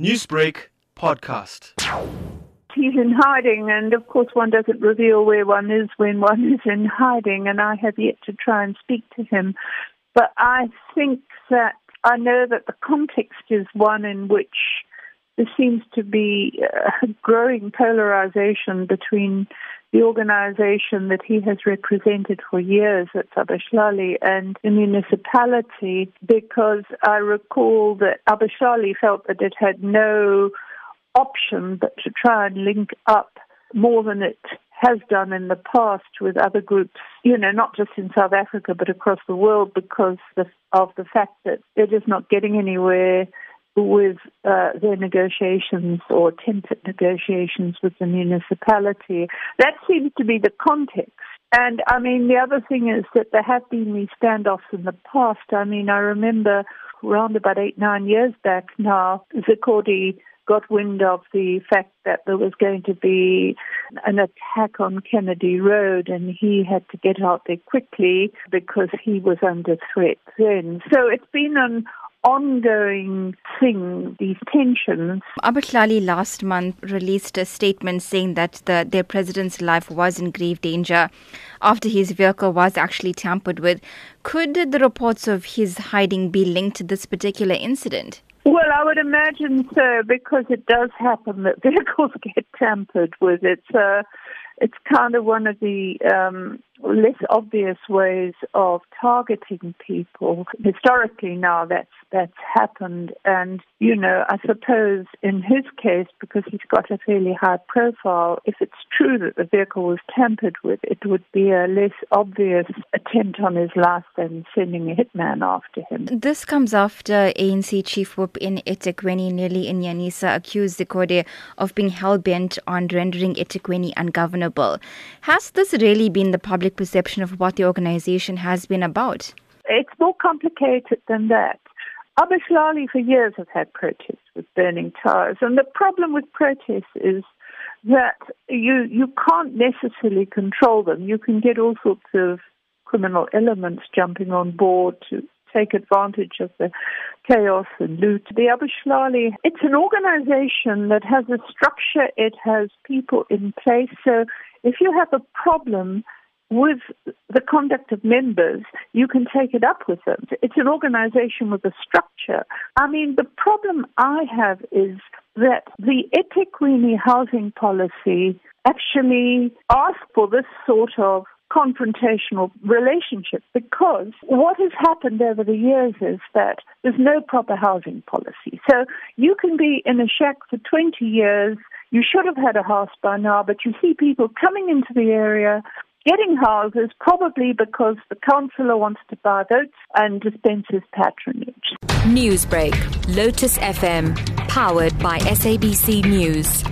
Newsbreak podcast. He's in hiding, and of course one doesn't reveal where one is when one is in hiding, and I have yet to try and speak to him. But I think that I know that the context is one in which there seems to be growing polarization between the organization that he has represented for years at Abahlali and the municipality, because I recall that Abahlali felt that it had no option but to try and link up more than it has done in the past with other groups, you know, not just in South Africa but across the world, because of the fact that they're just not getting anywhere with their negotiations or attempt at negotiations with the municipality. That seems to be the context. And, I mean, the other thing is that there have been these standoffs in the past. I mean, I remember around about 8-9 years back now, Zikode got wind of the fact that there was going to be an attack on Kennedy Road, and he had to get out there quickly because he was under threat then. So it's been an ongoing thing, these tensions. Abahlali last month released a statement saying that their president's life was in grave danger after his vehicle was actually tampered with. Could the reports of his hiding be linked to this particular incident? Well, I would imagine so, because it does happen that vehicles get tampered with. It's kind of one of the less obvious ways of targeting people. Historically now that's happened, and, you know, I suppose in his case, because he's got a fairly high profile, if it's true that the vehicle was tampered with, it would be a less obvious attempt on his life than sending a hitman after him. This comes after ANC Chief Whip in eThekwini, Nelly in Yanisa, accused Zikode of being hell-bent on rendering eThekwini ungovernable. Has this really been the public perception of what the organization has been about? It's more complicated than that. Abahlali for years have had protests with burning tires, and the problem with protests is that you can't necessarily control them. You can get all sorts of criminal elements jumping on board to take advantage of the chaos and loot. The Abahlali, it's an organization that has a structure, it has people in place, so if you have a problem with the conduct of members, you can take it up with them. It's an organization with a structure. I mean, the problem I have is that the eThekwini housing policy actually asks for this sort of confrontational relationship, because what has happened over the years is that there's no proper housing policy. So you can be in a shack for 20 years, you should have had a house by now, but you see people coming into the area getting houses, probably because the councillor wants to buy votes and dispenses patronage. Newsbreak, Lotus FM, powered by SABC News.